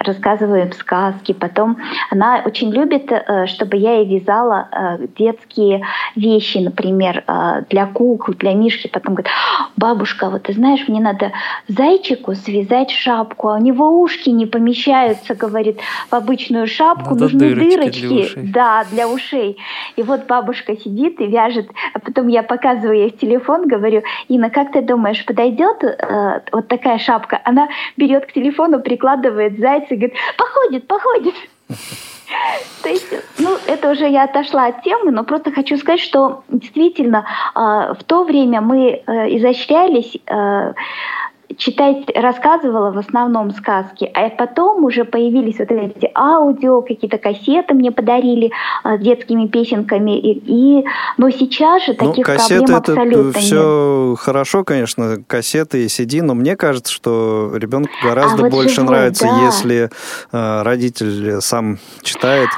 рассказываем сказки. Потом она очень любит, э, чтобы я ей вязала э, детские вещи, например, э, для кукол, для Мишки. Потом говорит, бабушка, вот ты знаешь, мне надо зайчику связать шапку, а у него ушки не помещаются, говорит, в обычную шапку, надо нужны дырочки, дырочки для да, для ушей. И вот бабушка сидит и вяжет, а потом я показываю ей в телефон, говорю, Инна, как ты думаешь, подойдет э, вот такая шапка? Она берет к телефону, прикладывает зайца и говорит, походит, походит. То есть, ну, это уже я отошла от темы, но просто хочу сказать, что действительно э, в то время мы э, изощрялись, э, читать рассказывала в основном сказки, а потом уже появились вот эти аудио, какие-то кассеты мне подарили с детскими песенками. И, и, но сейчас же таких ну, проблем абсолютно нет. Все хорошо, конечно, кассеты и си ди, но мне кажется, что ребенку гораздо а вот больше живой, нравится, да. Если э, родитель сам читает.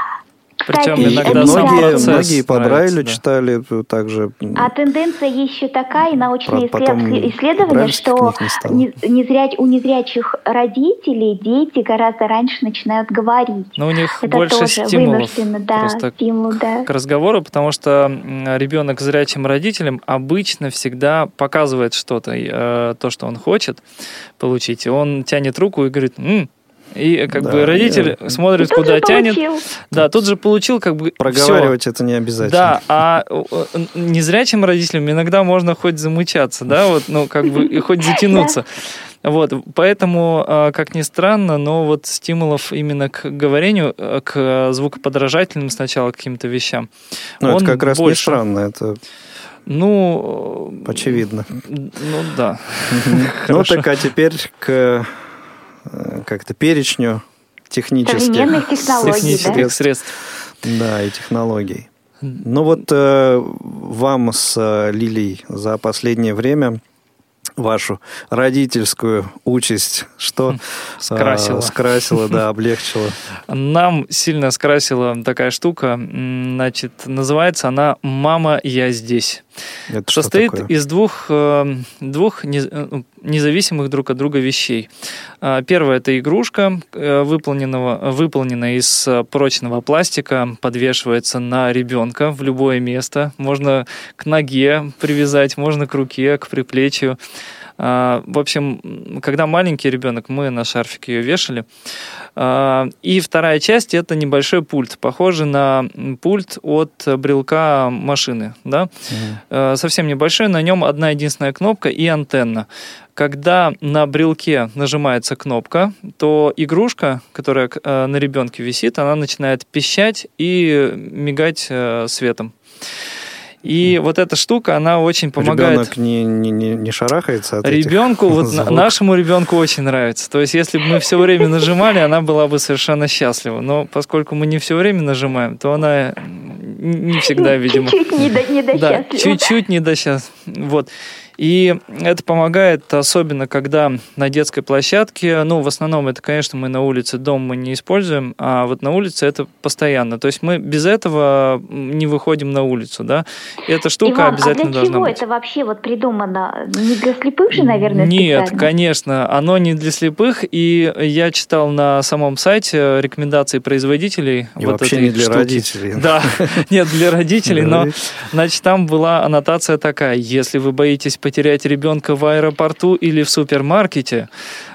Причем и иногда многие, многие по Брайлю да. читали также. А тенденция еще такая, научные исследования, что не не зря, у незрячих родителей дети гораздо раньше начинают говорить. Но у них это больше стимулов да, стимул, да. к разговору, потому что ребенок с зрячим родителем обычно всегда показывает что-то, то, что он хочет получить. Он тянет руку и говорит... М-м". И как да, бы родитель я... смотрит, куда тянет. Получил. Да, тут же получил, как бы. Проговаривать все. Это не обязательно. Да, а незрячим родителям иногда можно хоть замучаться, да, вот, ну, как бы, и хоть затянуться. Вот, поэтому, как ни странно, но вот стимулов именно к говорению, к звукоподражательным сначала каким-то вещам. Ну, это как раз не странно, это... Ну... Очевидно. Ну, да. Ну, так, а теперь к... как-то перечню технических, технических да? средств да, и технологий. Ну вот э, вам с э, Лилией за последнее время вашу родительскую участь что скрасила, э, скрасила да, облегчила? Нам сильно скрасила такая штука, значит, называется она «Мама, я здесь». Это состоит из двух, двух независимых друг от друга вещей. Первая – это игрушка, выполненная из прочного пластика, подвешивается на ребенка в любое место. Можно к ноге привязать, можно к руке, к предплечью. В общем, когда маленький ребенок, мы на шарфик ее вешали. И вторая часть – это небольшой пульт, похожий на пульт от брелка машины. Да? Угу. Совсем небольшой, на нем одна единственная кнопка и антенна. Когда на брелке нажимается кнопка, то игрушка, которая на ребенке висит, она начинает пищать и мигать светом. И вот эта штука, она очень помогает. Ребенок не, не, не шарахается от ребенку, этих звуков. Вот нашему ребенку очень нравится. То есть, если бы мы все время нажимали, она была бы совершенно счастлива. Но поскольку мы не все время нажимаем, то она не всегда, видимо... Чуть-чуть не до, не до да, счастлива. Чуть-чуть не до счастлива. Вот. И это помогает, особенно когда на детской площадке, ну, в основном это, конечно, мы на улице, дом мы не используем, а вот на улице это постоянно. То есть мы без этого не выходим на улицу, да? Эта штука Иван, обязательно должна быть. А для чего быть. Это вообще вот придумано? Не для слепых же, наверное, специально? Нет, конечно, оно не для слепых, и я читал на самом сайте рекомендации производителей. И вот вообще этой не для штуки. Родителей. Да, нет, для родителей, но, значит, там была аннотация такая, если вы боитесь потерять ребенка в аэропорту или в супермаркете,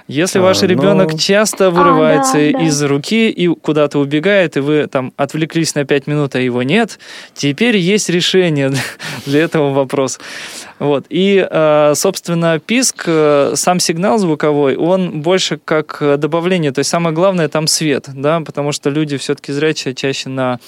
Если ваш а, ребенок но... часто вырывается а, да, из да. руки и куда-то убегает, и вы там отвлеклись на пять минут, а его нет, теперь есть решение для этого вопроса. Вот. И, собственно, писк, сам сигнал звуковой, он больше как добавление. То есть самое главное там свет, да, потому что люди все-таки зрячие чаще на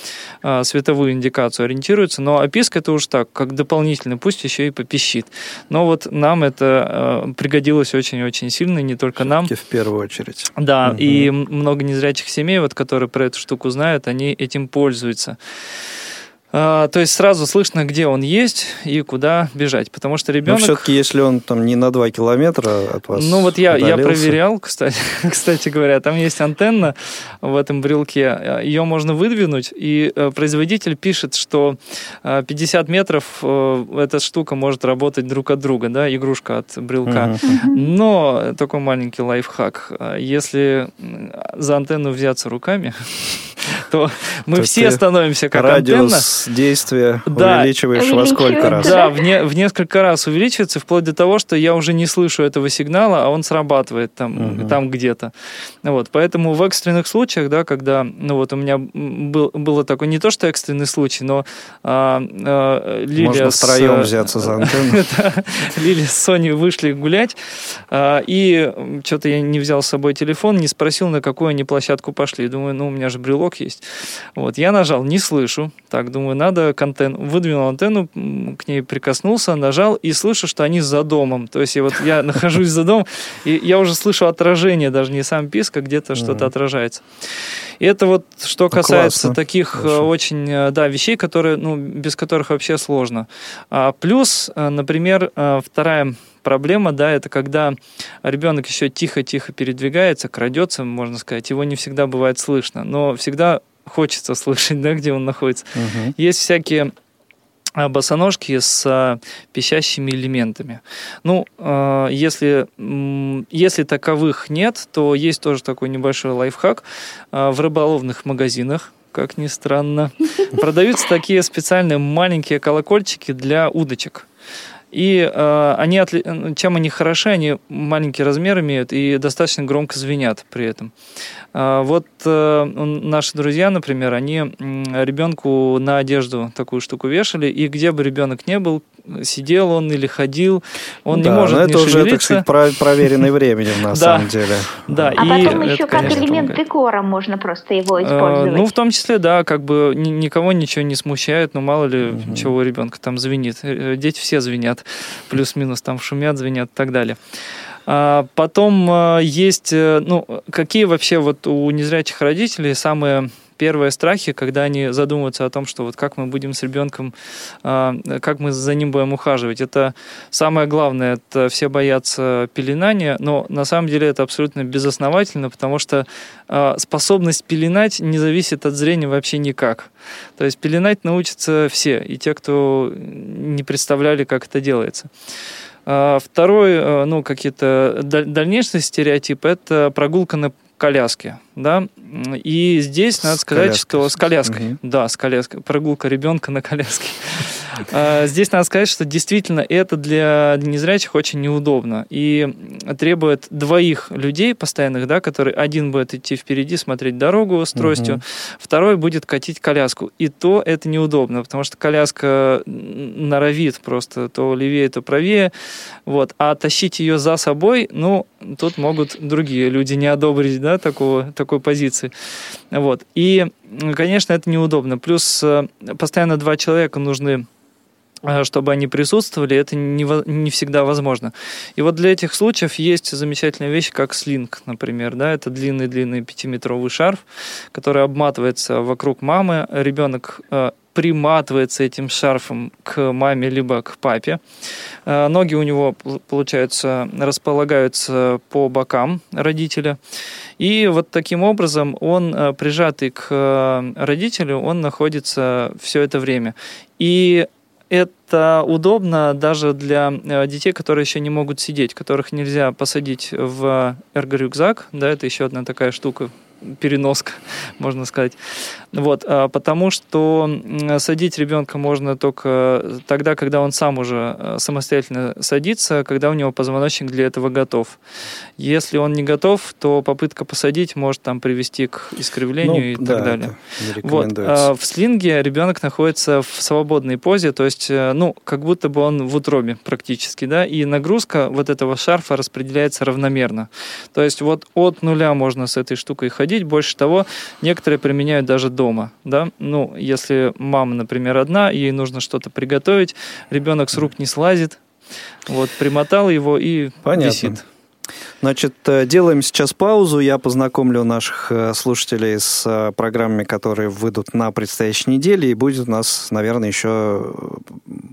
световую индикацию ориентируются. Но а писк это уж так, как дополнительный, пусть еще и попищит. Но вот нам это пригодилось очень-очень сильно, не только нам. В первую очередь. Да, угу. И много незрячих семей, вот, которые про эту штуку знают, они этим пользуются. То есть сразу слышно, где он есть и куда бежать, потому что ребенок... Но все-таки, если он там не на два километра от вас... Ну вот я, я проверял, кстати, кстати говоря, там есть антенна в этом брелке, ее можно выдвинуть, и производитель пишет, что пятьдесят метров эта штука может работать друг от друга, да, игрушка от брелка. Угу. Но такой маленький лайфхак, если за антенну взяться руками... то мы то все становимся как антенна. Радиус действия да. увеличиваешь во сколько раз? Да, в, не, в несколько раз увеличивается, вплоть до того, что я уже не слышу этого сигнала, а он срабатывает там, угу. там где-то. Вот, поэтому в экстренных случаях, да, когда ну вот у меня был, было такое, не то что экстренный случай, но а, а, Лилия Можно с... втроем взяться за антенну. Лилия с Соней вышли гулять, и что-то я не взял с собой телефон, не спросил, на какую они площадку пошли. Думаю, ну у меня же брелок есть. Вот, я нажал, не слышу. Так, думаю, надо контент. Выдвинул антенну, к ней прикоснулся, нажал и слышу, что они за домом. То есть, я вот я нахожусь за домом, и я уже слышу отражение, даже не сам писк, а где-то что-то отражается. И это вот, что касается таких очень, да, вещей, которые, ну, без которых вообще сложно. А плюс, например, вторая проблема, да, это когда ребенок еще тихо-тихо передвигается, крадется, можно сказать, его не всегда бывает слышно, но всегда хочется слышать, да, где он находится. Угу. Есть всякие босоножки с пищащими элементами. Ну, если, если таковых нет, то есть тоже такой небольшой лайфхак. В рыболовных магазинах, как ни странно, продаются такие специальные маленькие колокольчики для удочек. И э, они отли... чем они хороши, они маленький размер имеют и достаточно громко звенят при этом. Э, вот э, наши друзья, например, они э, ребенку на одежду такую штуку вешали, и где бы ребенок ни был, сидел он или ходил, он да, не может не шевелиться. Да, это уже, так сказать, про- проверенный временем, на самом деле. А потом еще как элемент декора можно просто его использовать. Ну, в том числе, да, как бы никого ничего не смущает, но мало ли чего у ребенка там звенит. Дети все звенят. Плюс-минус там шумят, звенят и так далее. А потом есть, ну, какие вообще вот у незрячих родителей самые первые страхи, когда они задумываются о том, что вот как мы будем с ребенком, как мы за ним будем ухаживать. Это самое главное, это все боятся пеленания, но на самом деле это абсолютно безосновательно, потому что способность пеленать не зависит от зрения вообще никак. То есть пеленать научатся все, и те, кто не представляли, как это делается. Второй, ну, какие-то дальнейшие стереотипы, это прогулка на коляске, да, и здесь надо с сказать, коляской. что с коляской, угу. да, с коляской, прогулка ребенка на коляске. Здесь надо сказать, что действительно это для незрячих очень неудобно и требует двоих людей постоянных, да, которые один будет идти впереди, смотреть дорогу с тростью, угу. второй будет катить коляску. И то это неудобно, потому что коляска норовит просто то левее, то правее. Вот. А тащить ее за собой, ну, тут могут другие люди не одобрить, да, такого, такой позиции. Вот. И, конечно, это неудобно. Плюс постоянно два человека нужны, чтобы они присутствовали, это не, не всегда возможно. И вот для этих случаев есть замечательные вещи, как слинг, например. Да? Это длинный-длинный пятиметровый шарф, который обматывается вокруг мамы. Ребенок э, приматывается этим шарфом к маме либо к папе. Э, ноги у него, получается, располагаются по бокам родителя. И вот таким образом он, э, прижатый к э, родителю, он находится все это время. И это удобно даже для детей, которые еще не могут сидеть, которых нельзя посадить в эрго-рюкзак. Да, это еще одна такая штука, переноска, можно сказать. Вот, потому что садить ребенка можно только тогда, когда он сам уже самостоятельно садится, когда у него позвоночник для этого готов. Если он не готов, то попытка посадить может там привести к искривлению, ну, и да, так далее. Вот. В слинге ребенок находится в свободной позе, то есть, ну, как будто бы он в утробе практически, да, и нагрузка вот этого шарфа распределяется равномерно. То есть вот от нуля можно с этой штукой ходить. Больше того, некоторые применяют даже дома, да. Ну, если мама, например, одна, ей нужно что-то приготовить, ребенок с рук не слазит, вот, примотал его и Понятно. Висит. Значит, делаем сейчас паузу. Я познакомлю наших слушателей с программами, которые выйдут на предстоящей неделе, и будет у нас, наверное, еще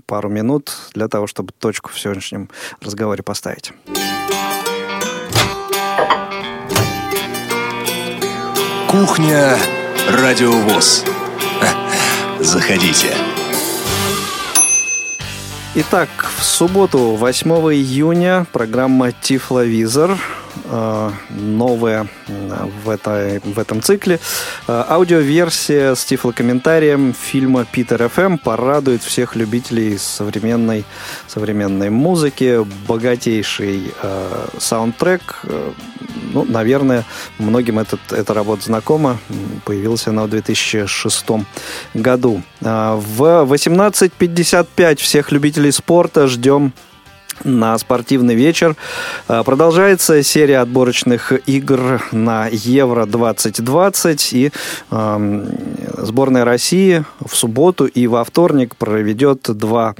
пару минут для того, чтобы точку в сегодняшнем разговоре поставить. Кухня Радио ВОС. Заходите. Итак, в субботу, восьмого июня, программа «Тифловизор», новая в, этой, в этом цикле, аудиоверсия с тифлокомментарием фильма «Питер ФМ» порадует всех любителей современной, современной музыки. Богатейший э, саундтрек, ну, наверное, многим этот, эта работа знакома, появилась она в две тысячи шестом году. В восемнадцать пятьдесят пять всех любителей спорта ждем на спортивный вечер. Продолжается серия отборочных игр на Евро двадцать двадцать. И э, сборная России в субботу и во вторник проведет два,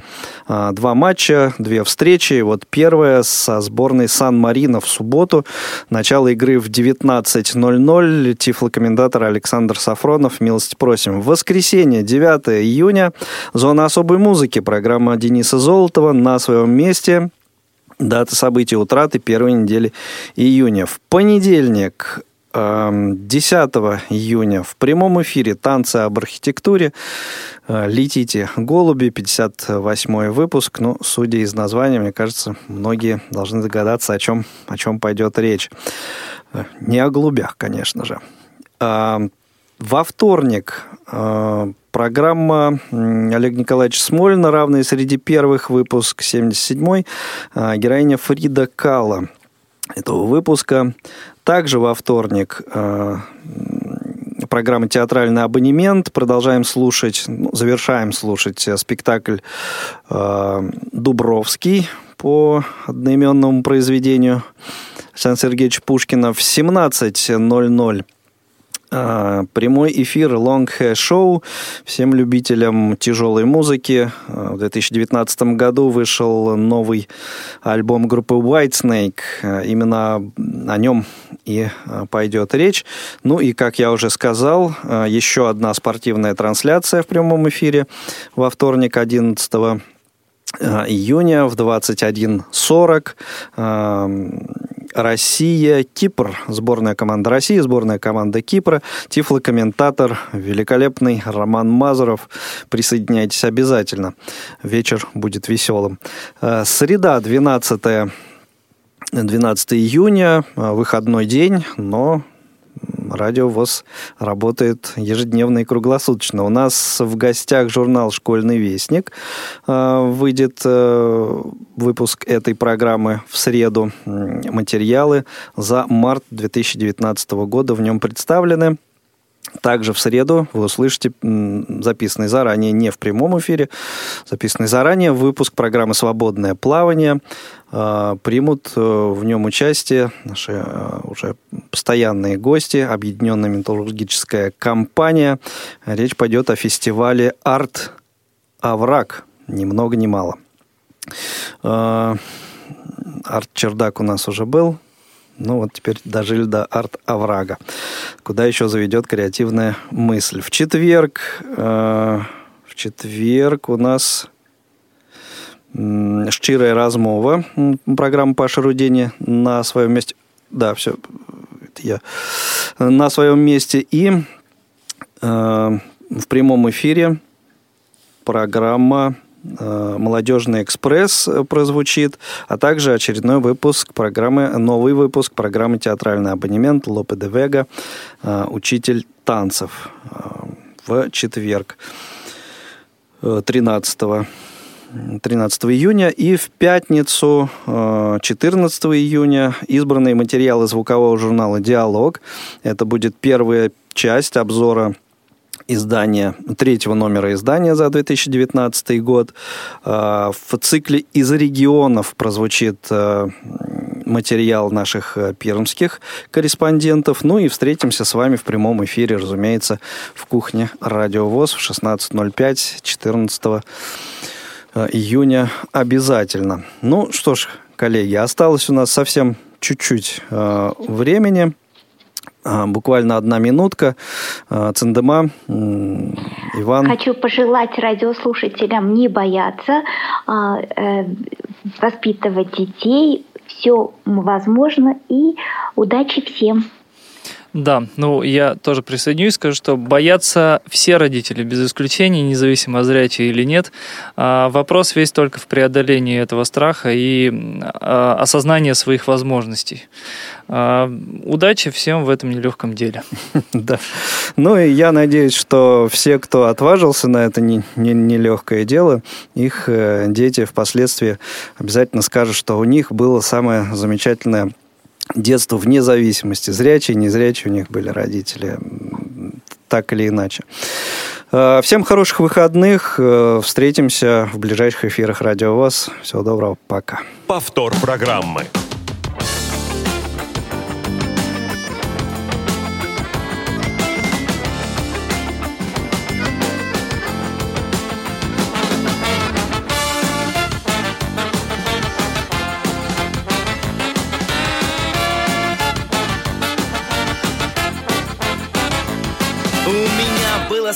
э, два матча, две встречи. Вот первая со сборной Сан-Марино в субботу. Начало игры в девятнадцать ноль-ноль. Тифлокомментатор Александр Сафронов. Милости просим. В воскресенье, девятого июня. Зона особой музыки. Программа Дениса Золотова «На своем месте». Дата событий утраты первой недели июня. В понедельник, десятого июня, в прямом эфире «Танцы об архитектуре». «Летите, голуби», пятьдесят восьмой выпуск. Ну, судя из названия, мне кажется, многие должны догадаться, о чем, о чем пойдет речь. Не о голубях, конечно же. Во вторник программа Олега Николаевича Смолина «Равные среди первых», выпуск семьдесят седьмой, героиня Фрида Кала этого выпуска. Также во вторник программа «Театральный абонемент». Продолжаем слушать, ну, завершаем слушать спектакль «Дубровский» по одноименному произведению Александра Сергеевича Пушкина. В семнадцать ноль-ноль А, прямой эфир Long Hair Show. Всем любителям тяжелой музыки. В две тысячи девятнадцатом году вышел новый альбом группы Whitesnake. Именно о нем и пойдет речь. Ну и, как я уже сказал, еще одна спортивная трансляция в прямом эфире во вторник, одиннадцатого июня в двадцать один сорок. Россия, Кипр, сборная команда России, сборная команда Кипра, тифлокомментатор великолепный Роман Мазаров. Присоединяйтесь обязательно. Вечер будет веселым. Среда, двенадцатого июня, выходной день, но Радио ВОС работает ежедневно и круглосуточно. У нас в гостях журнал «Школьный вестник». Выйдет выпуск этой программы в среду. Материалы за март две тысячи девятнадцатого года в нем представлены. Также в среду вы услышите записанный заранее, не в прямом эфире, записанный заранее выпуск программы «Свободное плавание». Примут в нем участие наши уже постоянные гости, Объединенная металлургическая компания. Речь пойдет о фестивале «Арт Овраг». Ни много ни мало. «Арт-чердак» у нас уже был. Ну вот теперь дожили до «Арт-оврага», куда еще заведет креативная мысль. В четверг, э, в четверг у нас э, «Шчирая размова», программа Паши Рудени «На своем месте». Да, все, это я. «На своем месте» и э, в прямом эфире программа «Молодежный экспресс» прозвучит, а также очередной выпуск программы, новый выпуск программы «Театральный абонемент» Лопе де Вега «Учитель танцев» в четверг, тринадцатого июня, и в пятницу, четырнадцатого июня, избранные материалы звукового журнала «Диалог». Это будет первая часть обзора издания, третьего номера издания за две тысячи девятнадцатый год. В цикле «Из регионов» прозвучит материал наших пермских корреспондентов. Ну и встретимся с вами в прямом эфире, разумеется, в кухне Радио ВОС в шестнадцать ноль пять четырнадцатого июня обязательно. Ну что ж, коллеги, осталось у нас совсем чуть-чуть э, времени. Буквально одна минутка. Цендома, Иван. Хочу пожелать радиослушателям не бояться, э, воспитывать детей. Все возможно, и удачи всем. Да, ну я тоже присоединюсь, скажу, что боятся все родители, без исключения, независимо, зрячие или нет. Вопрос весь только в преодолении этого страха и осознании своих возможностей. Удачи всем в этом нелегком деле. Да. Ну и я надеюсь, что все, кто отважился на это нелегкое дело, их дети впоследствии обязательно скажут, что у них было самое замечательное детство вне зависимости. Зрячие, незрячие у них были родители, так или иначе. Всем хороших выходных. Встретимся в ближайших эфирах Радио ВОС. Всего доброго. Пока. Повтор программы.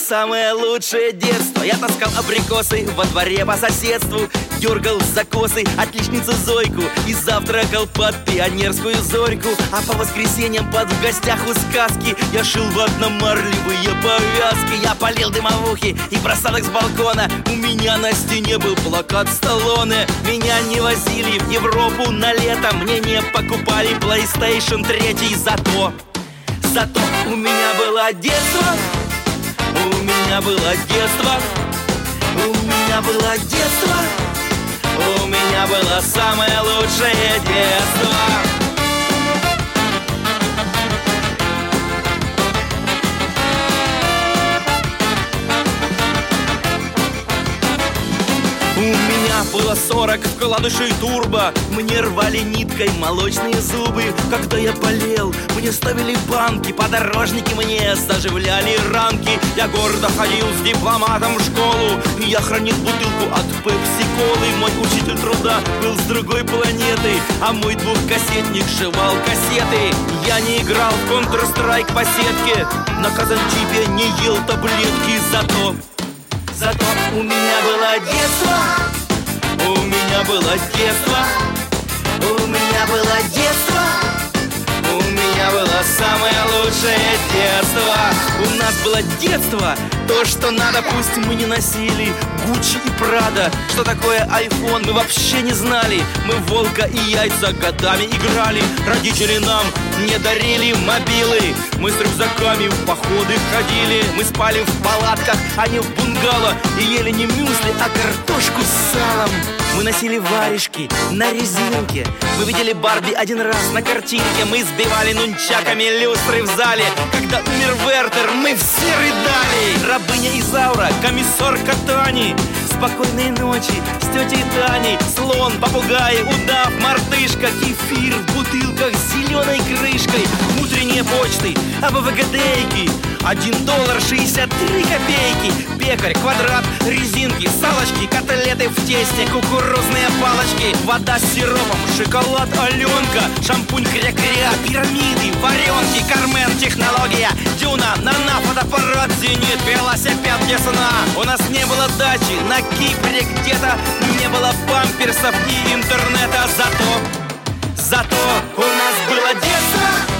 Самое лучшее детство. Я таскал абрикосы во дворе по соседству, дергал за косы отличницу Зойку и завтракал под пионерскую зорьку. А по воскресеньям под «В гостях у сказки» я шил в одномарлевые повязки. Я палил дымовухи и бросал их с балкона. У меня на стене был плакат Сталоне. Меня не возили в Европу на лето, мне не покупали плейстейшн три. Зато, зато у меня было детство. У меня было детство, у меня было детство, у меня было самое лучшее детство. Было сорок, вкладышей турбо. Мне рвали ниткой молочные зубы. Когда я болел, мне ставили банки. Подорожники мне заживляли ранки. Я гордо ходил с дипломатом в школу. Я хранил бутылку от пепси-колы. Мой учитель труда был с другой планеты, а мой двухкассетник жевал кассеты. Я не играл в Counter-Strike по сетке, на казан-чипе не ел таблетки. Зато, зато у меня было детство. У меня было детство, у меня было детство, у меня было самое лучшее детство. У нас было детство, то, что надо, пусть мы не носили Гуччи и Прада. Что такое айфон, мы вообще не знали. Мы волка и яйца годами играли. Родители нам не дарили мобилы. Мы с рюкзаками в походы ходили. Мы спали в палатках, а не в бунгало. И ели не мюсли, а картошку с салом. Мы носили варежки на резинке. Мы видели Барби один раз на картинке. Мы сбивали нунчаками люстры в зале. Когда умер Вертер, мы все рыдали. Рабыня Изаура, комиссар Каттани, спокойной ночи с тетей Таней. Слон, попугай, удав, мартышка, кефир в бутылках с зеленой крышкой. Утренние почты, АБВГДейки, один доллар шестьдесят три копейки. Пекарь, квадрат, резинки, салочки, котлеты в тесте, кукурузные палочки, вода с сиропом, шоколад Алёнка, шампунь кря-кря, пирамиды, варенки, Кармен, технология, Дюна, нана, фотоаппарат, зенит, велосипед для сна. У нас не было дачи на Кипре где-то, не было памперсов и интернета. Зато, зато у нас было детство.